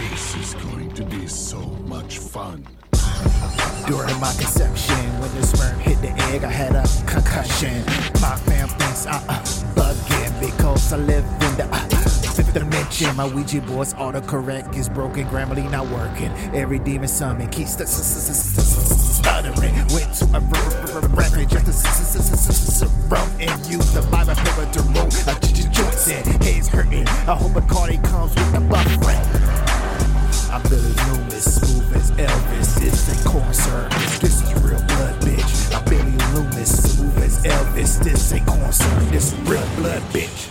This is going to be so much fun. During my conception, when the sperm hit the egg, I had a concussion. My fam thinks I'm bugging because I live in the fifth dimension. My Ouija board's autocorrect is broken, Grammarly not working. Every demon summon keeps stuttering. Went to a record just to roam and use the Bible paper to roll. I joint said, head's hurting. I hope a card comes with a buffering. I'm Billy Loomis, smooth as Elvis. This a concert. This is real blood, bitch. I'm Billy Loomis, smooth as Elvis. This a concert. This is real blood, bitch.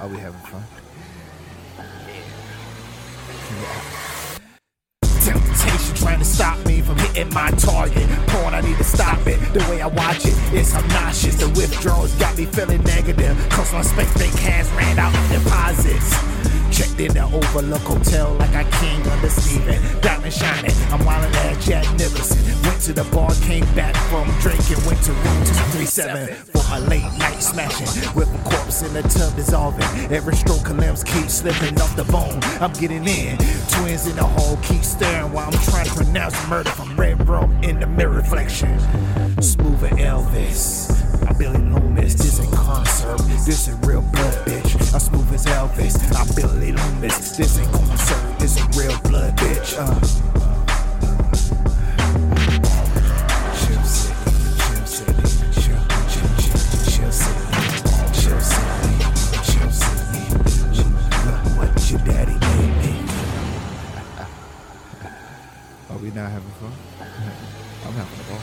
Are we having fun? Yeah. Temptation trying to stop me from hitting my target. Porn, I need to stop it. The way I watch it is obnoxious. The withdrawals got me feeling negative. Cause my space bank cash ran out of deposits. Checked in the Overlook Hotel like I king under Steven. Diamond shining, I'm wildin' at Jack Nicholson. Went to the bar, came back from drinking. Went to room 237 for my late night smashing. With a corpse in the tub dissolving. Every stroke of limbs keep slipping off the bone. I'm getting in. Twins in the hole keep staring while I'm trying to pronounce murder from Red Rock in the mirror reflection. Smoother Elvis. I'm Billy Loomis, this ain't concert, this ain't real blood, bitch. I'm smooth as Elvis, I'm Billy Loomis, this ain't concert, this ain't real blood, bitch. Chill city, look what your daddy gave me. Are we not having fun? I'm having a ball.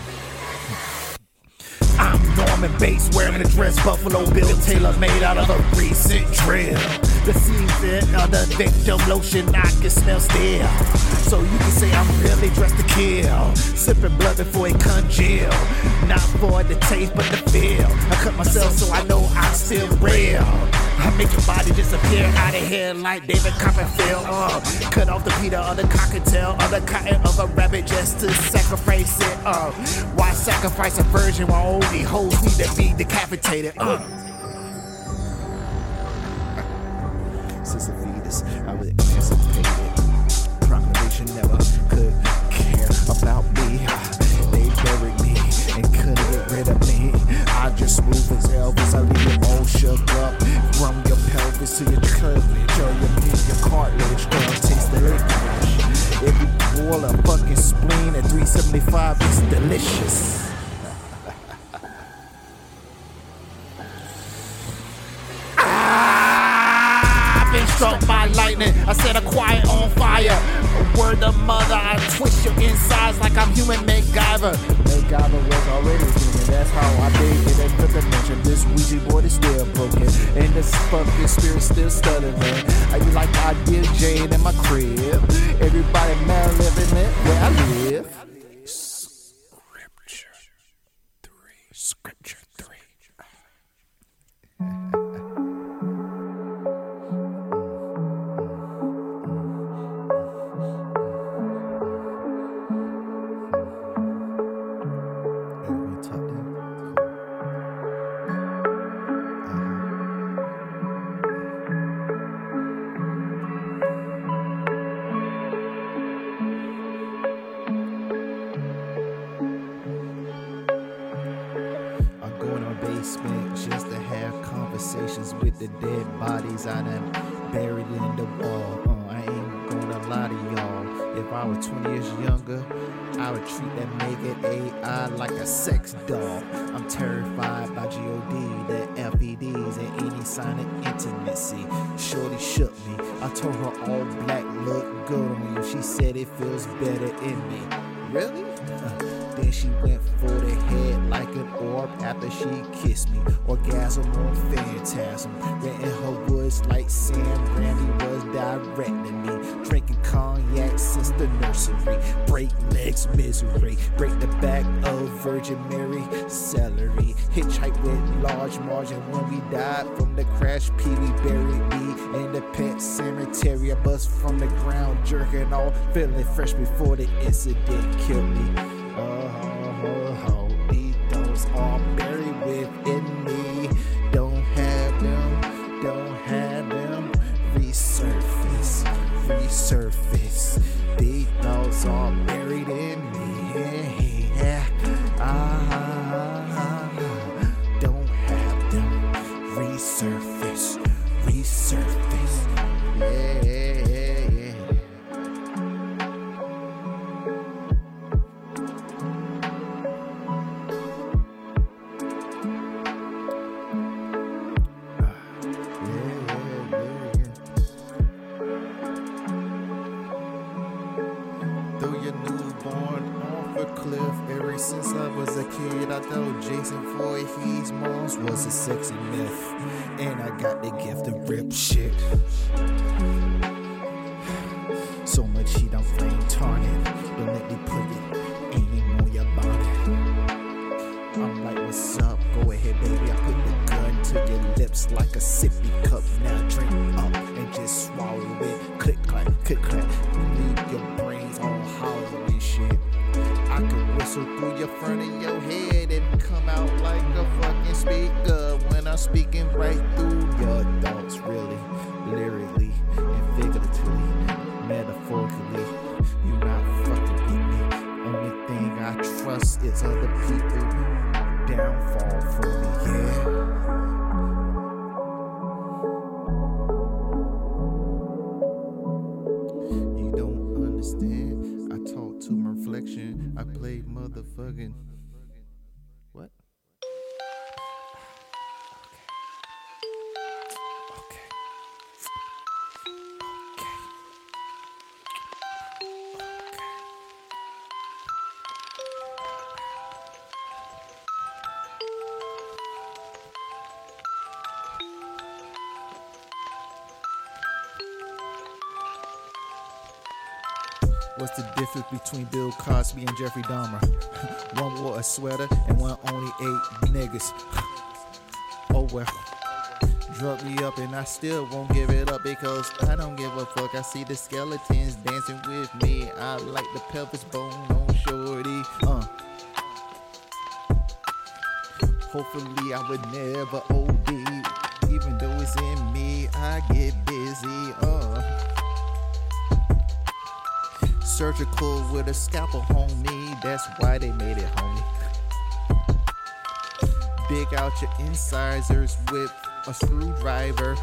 I'm Norman Bates wearing a dress Buffalo Bill Taylor made out of a recent drill. The season of the victim lotion I can smell still. So you can say I'm really dressed to kill. Sipping blood before it congeal. Not for the taste but the feel. I cut myself so I know I'm still real. I make your body disappear out of here like David Copperfield. Cut off the Peter of the cocktail of the cotton of a rabbit just to sacrifice it. Why sacrifice a virgin while only hoes need to be decapitated? Since a fetus, I was emancipated. Proclamation never could care about me. They buried me and couldn't get rid of me. I just move as Elvis, I leave your all shook up. From your pelvis to your curvilege, or your meat, your cartilage, girl, taste the liquid. If you boil a fucking spleen at 375, it's delicious. I've been struck by lightning, I set a quiet on fire. Word of mother, I twist your insides like I'm human MacGyver. MacGyver was already human, that's how I made it in the dimension. This Ouija board is still broken, and this fucking spirit still stuttering. I be like my dear Jane in my crib. Everybody mad living it where I live. Scripture 3. With the dead bodies I done buried in the wall. I ain't gonna lie to y'all. If I was 20 years younger, I would treat that naked AI like a sex doll. I'm terrified by God, the LPDs, and any sign of intimacy. Shorty shook me. I told her all black look good on you. She said it feels better in me. Really? Then she went for the head like an orb after she kissed me. Orgasm on phantasm. Went in her woods like Sam Raimi was directing me. Drinking cognac since the nursery. Break legs, misery. Break the back of Virgin Mary, celery. Hitchhike with large margin when we died from the crash. Pee-wee buried me in the pet cemetery. I bust from the ground, jerking off, feeling fresh before the incident killed me. Those are buried within me. Don't have though Jason Voorhees' mom's was a sexy myth, and I got the gift of rip shit. So much heat, I'm flame tarned. Don't let me put it anymore, your body. I'm like, what's up? Go ahead, baby. I put the gun to your lips like a sippy cup. Now drink up and just swallow it. Click, clack, click, clack. Leave your brains all Halloween shit. I could whistle through your front of your head and come out like a fucking speaker when I'm speaking right through your thoughts, really, lyrically and figuratively, metaphorically. You're not fucking with me. Only thing I trust is other people. Downfall for me, yeah. I played motherfucking. What? What's the difference between Bill Cosby and Jeffrey Dahmer? One wore a sweater and one only ate niggas. Oh well. Drug me up and I still won't give it up because I don't give a fuck. I see the skeletons dancing with me. I like the pelvis bone on shorty. Hopefully I would never OD. Even though it's in me, I get busy. Surgical with a scalpel, homie. That's why they made it, homie. Dig out your incisors with a screwdriver.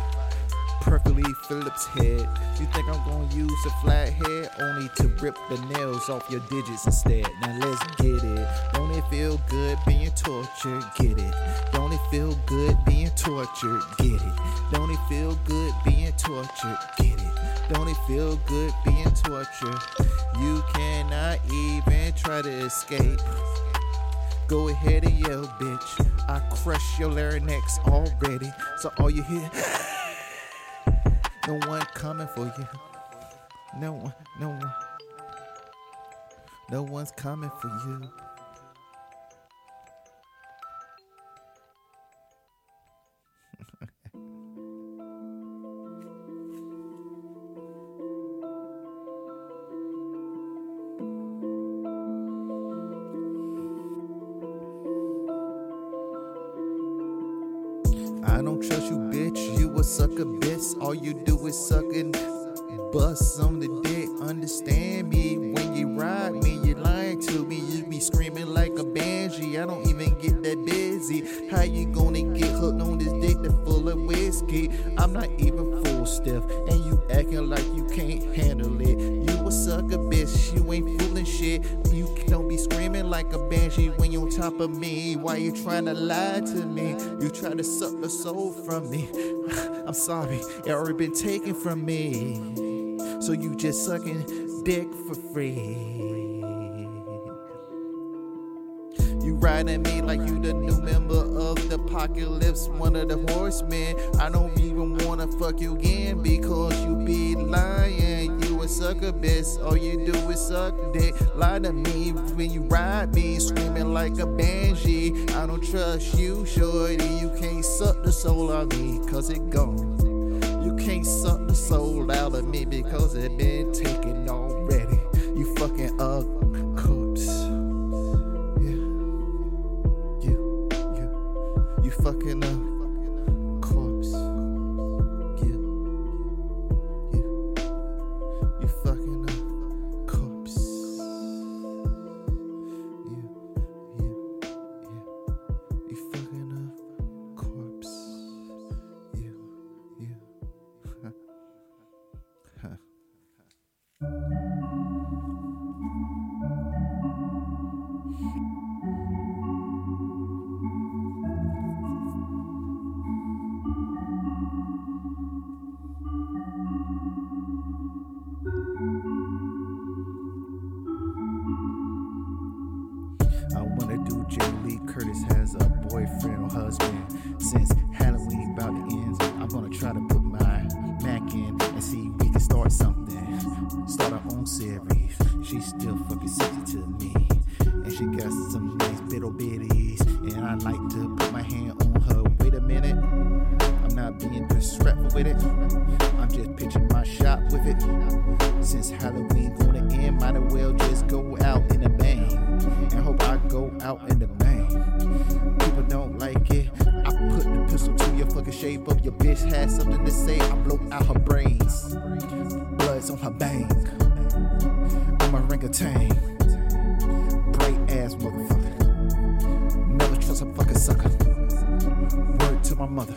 Perfectly Phillips head. You think I'm gonna use a flathead only to rip the nails off your digits instead? Now let's get it. Don't it feel good being tortured? Get it. Don't it feel good being tortured? Get it. Don't it feel good being tortured? Get it. Don't it feel good being tortured? You cannot even try to escape. Go ahead and yell, bitch. I crushed your larynx already. So all you hear, no one coming for you. No one. No one's coming for you. I don't trust you, bitch. You a sucker, bitch. All you do is suckin' bust on the dick. Understand me when you ride me. You lying to me. You be screaming like a banshee. I don't even get that busy. How you gonna get hooked on this dick that's full of whiskey? I'm not even full stiff, and you acting like you can't handle it. You a sucker, bitch. You ain't fooling shit. You don't be screaming like a banshee when you on top of me. Why you trying to lie to me? You try to suck the soul from me. I'm sorry, it already been taken from me. So you just sucking dick for free. You riding me like you the new member of the apocalypse, one of the horsemen. I don't even wanna fuck you again because you be lying. Sucker bitch, all you do is suck dick. Lie to me when you ride me, screaming like a banshee. I don't trust you, shorty. You can't suck the soul out of me, cause it gone. You can't suck the soul out of me because it been taken already. You fucking up coops. Yeah. You fucking up. might as well just go out in a bang. And hope I go out in a bang. People don't like it. I put the pistol to your fucking shape up. Your bitch had something to say. I blow out her brains. Blood's on her bang. I'm a ring-a-tang. Great ass motherfucker. Never trust a fucking sucker. Word to my mother.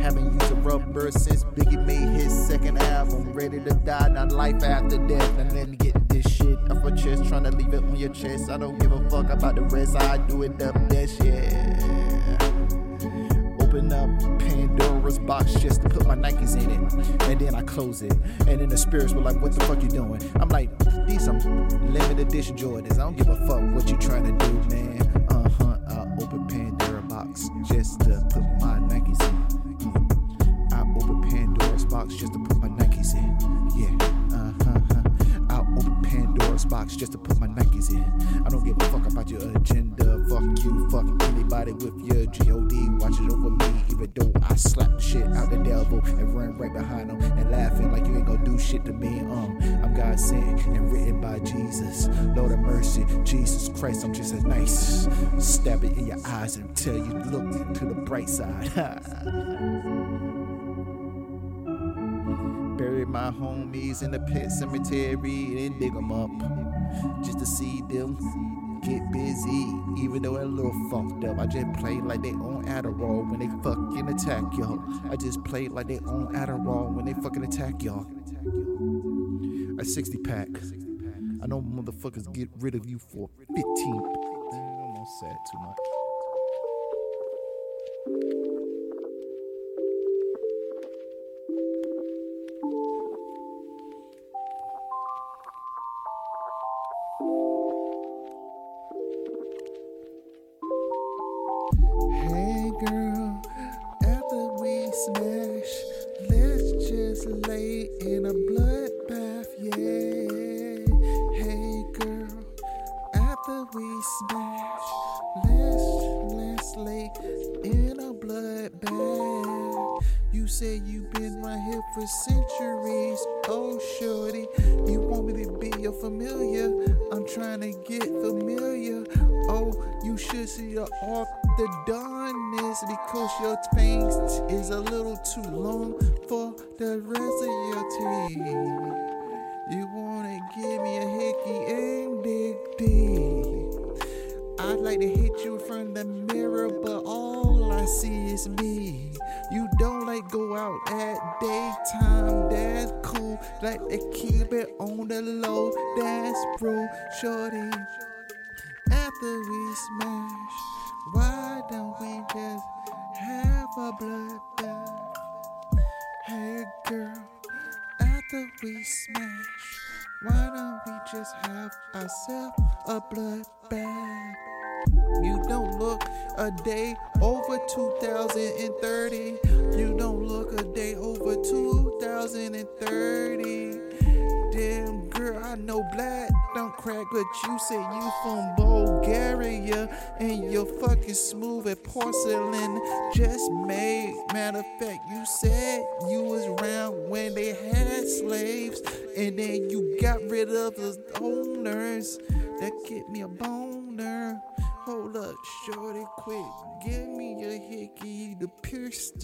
Haven't used a rubber since Biggie made his second album. Ready to die, not life after death. And then get this shit off my chest, tryna leave it on your chest. I don't give a fuck about the rest, I do it up that shit. Open up Pandora's box just to put my Nikes in it. And then I close it. And then the spirits were like, what the fuck you doing? I'm like, these are limited edition Jordans. I don't give a fuck what you tryna do, man. I open Pandora box just to put my Nikes in. Just to put my Nikes in, yeah. I'll open Pandora's box just to put my Nikes in. I don't give a fuck about your agenda. Fuck you, fuck anybody with your God. Watch it over me, even though I slap the shit out the devil and run right behind him and laughing like you ain't gonna do shit to me. I'm God sent and written by Jesus. Lord of mercy, Jesus Christ, I'm just as nice. Stab it in your eyes and tell you look to the bright side. Bury my homies in the pet cemetery and dig them up just to see them get busy, even though they're a little fucked up. I just play like they on Adderall when they fucking attack y'all. I just play like they on Adderall when they fucking attack y'all. A 60 pack. I know motherfuckers get rid of you for 15. I almost said too much. The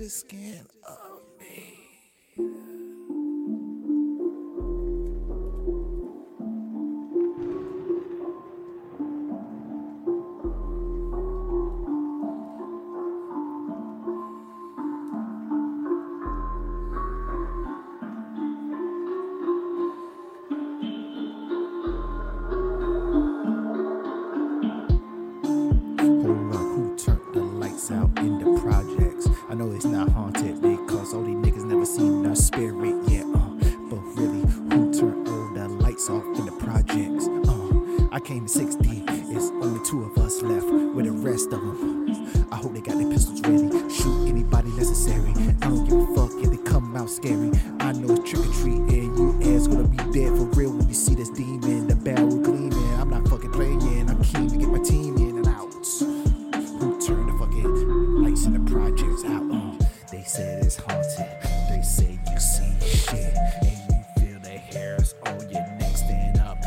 skin of me. Hold up, who turned the lights out in the projects? I know it's not haunted because all these niggas never seen our spirit yet, but really, who turned all the lights off in the projects? I came in 60, it's only two of us left with the rest of them. I hope they got their pistols ready, shoot anybody necessary. I don't give a fuck if they come out scary. I know it's trick or treat and you ass gonna be dead for real when you see this demon, the barrel gleaming. I'm not fucking playing, I'm keen to get my team in and out. Who turned the fucking lights in the projects out? They said it's haunted. They say you see shit and you feel the hairs on your neck stand up.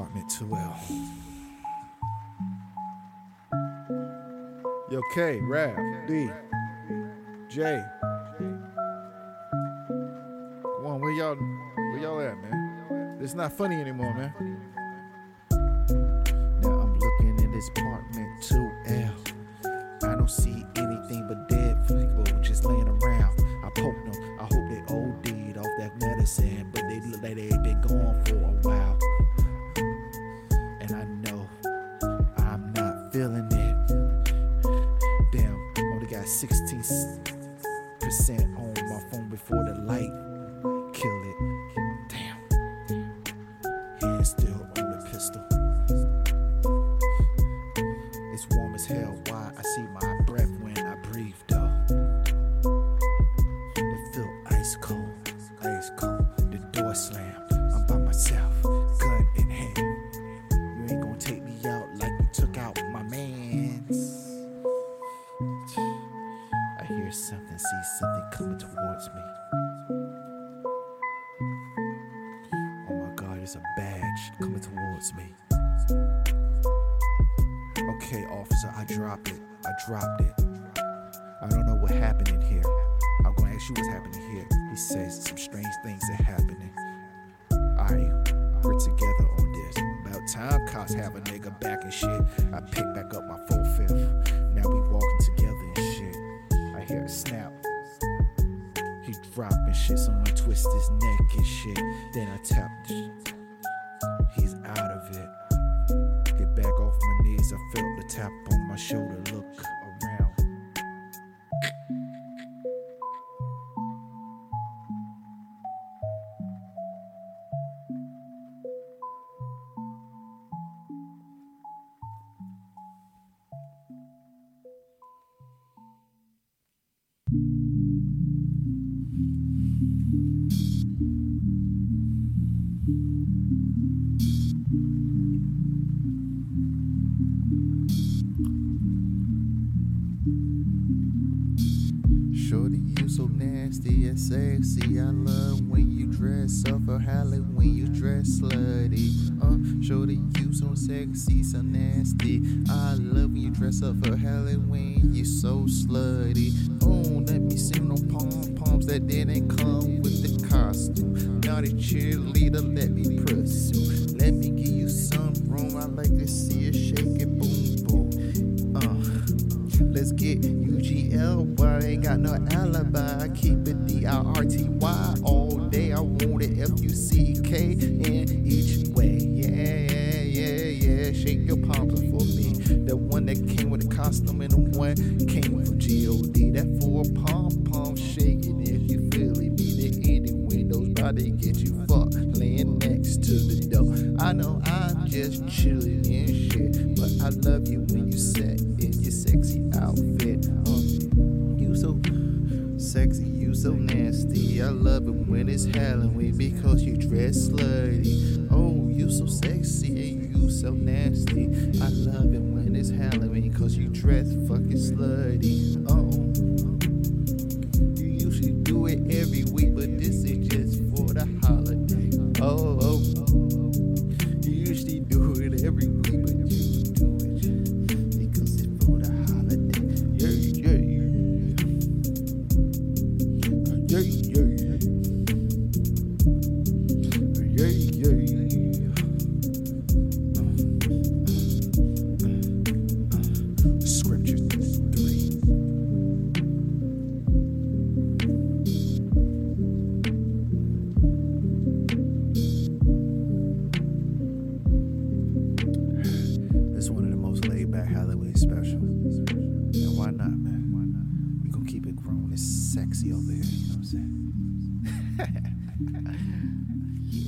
apartment too well. Yo, K, Rav, D, J. Come on, where y'all at, man? It's not funny anymore, man. Now I'm looking in this apartment too L. I don't see anything but dead people just laying around. I poked them. I hope they OD'd off that medicine, but they look like they ain't been gone for a while. And I know I'm not feeling it. Damn, only got 16% on my phone before the light kill it. Damn, hand still on the pistol. It's warm as hell. Why I see my breath when I breathe though. It feel ice cold, ice cold. The door slammed. I'm by myself, gun in hand. You ain't gonna take me out like you took out my mans. I hear something, see something coming towards me. There's a badge coming towards me. Okay, officer, I dropped it. I don't know what happened in here. I'm gonna ask you what's happening here. He says some strange things are happening. Alright, we're together on this. About time cops have a nigga back and shit. I pick back up my 4/5. Now we walking together and shit. I hear a snap. He dropping shit. Someone twist his neck and shit. Then I tap the he's out of it. Get back off my knees. I felt the tap on my shoulder. Look around. Sexy, I love when you dress up for Halloween, you dress slutty. Shorty, you so sexy, so nasty. I love when you dress up for Halloween, you so slutty. Oh, let me see no pom-poms that didn't come with the costume. Not a cheerleader, let me pursue. Let me give you some room, I like to see you shake it, boom, boom. Let's get UGL, but I ain't got no alibi. I keep it D-I-R-T-Y all day. I want it F-U-C-K in each way. Yeah, yeah, yeah. Shake your pompous for me. The one that came with a costume and the one came with G-O-D. That four pom-pom shaking if you feel it. Be the ending windows, body get you fucked. Laying next to the door. I know I'm just chilling and shit, but I love you when you set it. Your sexy outfit. You so sexy, you so nasty. I love it when it's Halloween because you dress slutty. Oh, you so sexy and you so nasty. I love it when it's Halloween because you dress fucking slutty. Oh, you usually do it every week, but this is just for the holiday. Oh, you usually do it every week, but you do it because it's for the holiday. Over here, you know what I'm saying? Yeah.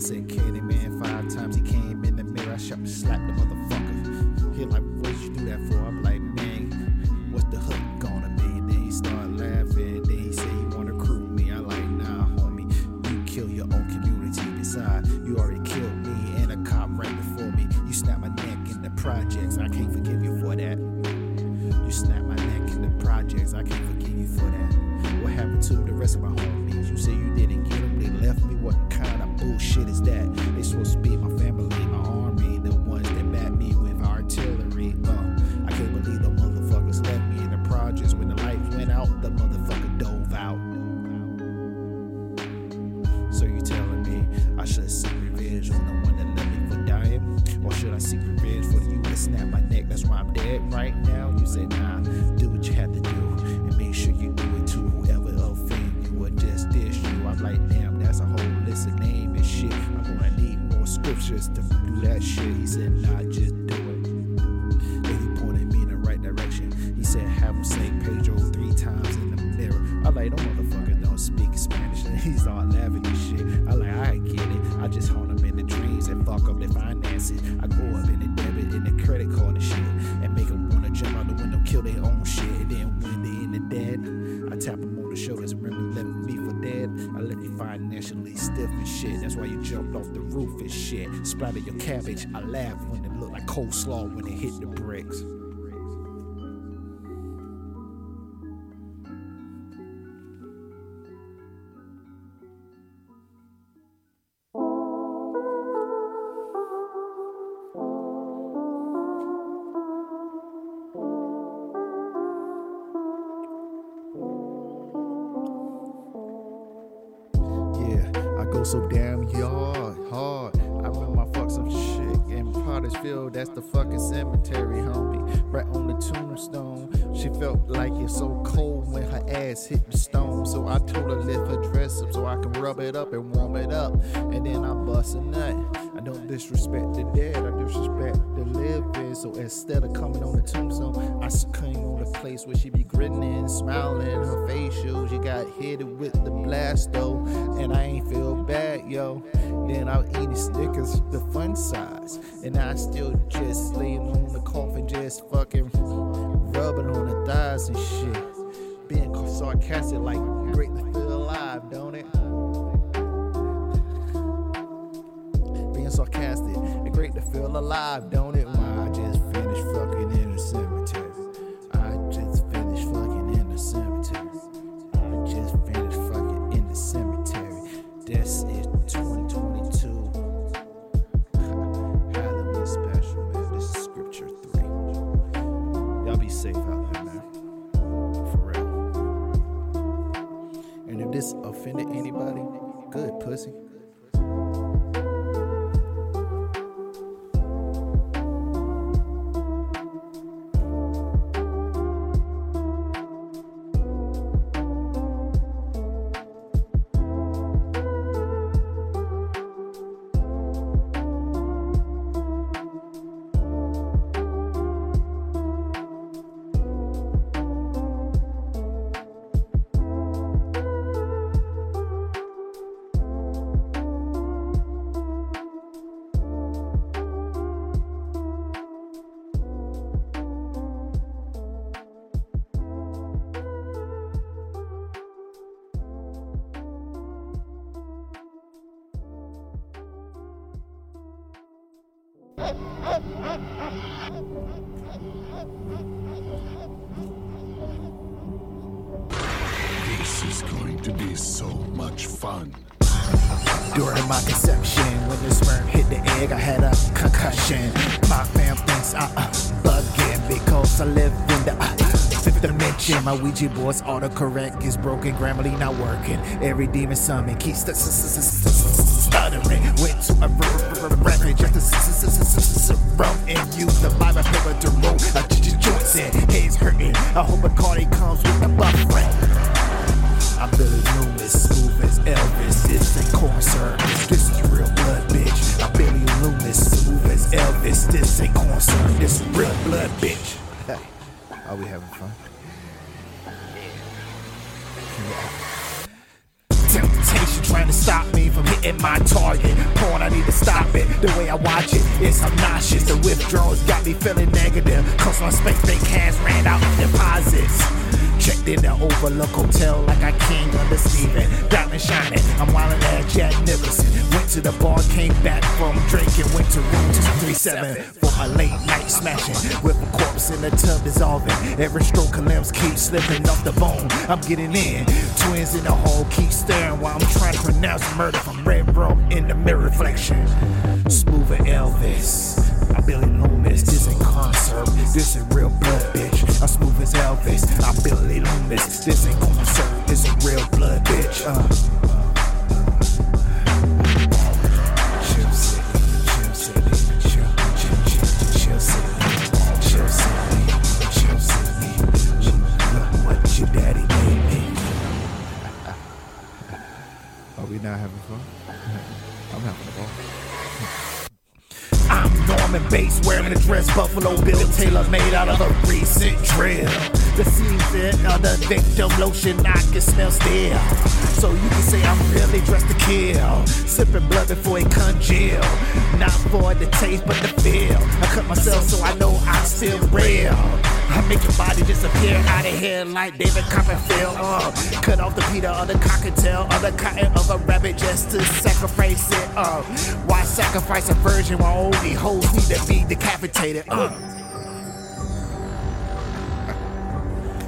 said Candyman 5 times. He came in the mirror, I slapped the motherfucker. He like, what did you do that for? I'm like, man, what's the hook gonna be? Then he started laughing. Then he said he wanna crew me. I like, nah, homie, you kill your own community. Besides, you already killed me and a cop right before me. You snapped my neck in the projects, I can't forgive you for that. You snapped my neck in the projects, I can't forgive you for that. What happened to the rest of my homies? You said you didn't get them, they left me. What kind of bullshit is that? They supposed to be my family, my army, the ones that met me with artillery. I can't believe the motherfuckers left me in the projects. When the light went out, the motherfucker dove out. So you telling me I should seek revenge on the one that left me for dying? Or should I seek revenge for you that snapped my neck? That's why I'm dead right now. You said nah, do what you have to do and make sure you do it to whoever offend you or just dish you. I'm like, damn, that's a whole list of name and shit. I'm gonna need more scriptures to do that shit. He said nah, just do it. Then he pointed me in the right direction. He said have him say Pedro 3 times in the mirror. I'm like, no motherfucker don't speak Spanish. And he's all laughing and shit. I'm like, I get it, I just haunt him in the dreams and fuck up their finances. I go up in the debit and the credit card and shit and make them wanna jump out the window, kill their own shit. And then when they in the dead, I tap them on the shoulders, remember left me for dead. I left you financially stiff and shit, that's why you jumped off the roof and shit. Splattered your cabbage, I laugh when it looked like coleslaw when it hit the bricks. So damn yard hard. I remember I fucked some shit in Pottersville. That's the fucking cemetery, homie. Right on the tombstone. She felt like it's so cold when her ass hit the stone. So I told her lift her dress up so I can rub it up and warm it up. And then I bust a nut. I don't disrespect the dead, I disrespect the living. So instead of coming on the tombstone, I came on the place where she be grinning, smiling. Her facial, she got hit with the blasto, and I ain't feel bad, yo. Then I was eating Snickers, the fun size, and I still just laying on the coffin, just fucking rubbing on her thighs and shit, being sarcastic like great to feel alive, don't it? Sarcastic, it's great to feel alive, don't it? Why I just finished fucking in the cemetery. I just finished fucking in the cemetery. I just finished fucking in the cemetery. This is 2022. Halloween special, man. This is scripture 3. Y'all be safe out there, man. For real. And if this offended anybody, good pussy. This is going to be so much fun. During my conception, when the sperm hit the egg, I had a concussion. My fam thinks bugging because I live in the fifth dimension. My Ouija board's autocorrect is broken, Grammarly not working. Every demon summon keeps stuttering. Went to a record just to route and use the Bible paper to roll. I joint said, head's hurting. I hope a card comes with a buffering. I'm Billy Loomis, smooth as Elvis. This ain't concert, this is real blood, bitch. I'm Billy Loomis, smooth as Elvis. This ain't concert, this is real blood, bitch. Hey, are we having fun? Yeah. Temptation trying to stop me from from hitting my target. Porn, I need to stop it. The way I watch it, it's obnoxious. The withdrawals got me feeling negative. Cause my space bank cash ran out of deposits. Checked in the Overlook Hotel like I king under Steven. Diamond shining, I'm wildin' at Jack Nicholson. Went to the bar, came back from drinking. Went to room 237 for my late night smashing. With a corpse in the tub dissolving. Every stroke of limbs keeps slipping off the bone. I'm getting in. Twins in the hole keep staring while I'm trying to pronounce murder from Red Rock in the mirror reflection. Smoother Elvis. I'm Billy Loomis, this ain't concert, this ain't real blood, bitch. I'm smooth as Elvis, I'm Billy Loomis, this ain't concert, this ain't real blood, bitch. Chill city, look what your daddy gave me. Are we not having fun? I'm having a ball. I'm Norman Bates wearing a dress Buffalo Bill Taylor made out of a recent drill. The season of the victim lotion I can smell still. So you can say I'm really dressed to kill. Sipping blood before it congeal. Not for the taste but the feel. I cut myself so I know I'm still real. I make your body disappear out of here like David Copperfield. Cut off the Peter of the cocktail of the cotton of a rabbit just to sacrifice it. Why sacrifice a virgin while only hoes need to be decapitated?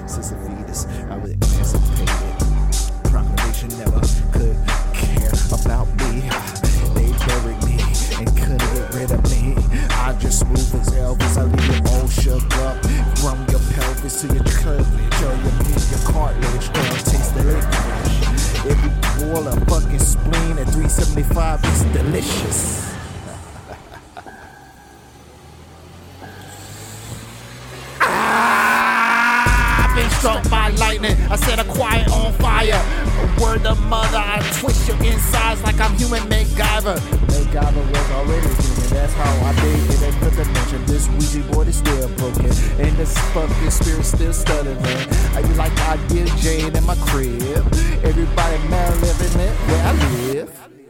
Since a fetus, I was emancipated. Proclamation never could care about me. They buried me and couldn't get rid of me. I just move as Elvis, I leave them all shook up. From your pelvis to your curvilege, or your meat, your cartilage, girl, taste the liquid. If you boil a fucking spleen at 375, it's delicious. I've been struck by lightning, I set a quiet on fire. Word of mother, I twist your insides like I'm human MacGyver. MacGyver was already human, that's how I made it in the dimension. This Ouija board is still broken, and this fucking spirit still stuttering. I be like I did Jane in my crib, everybody mad living it where I live.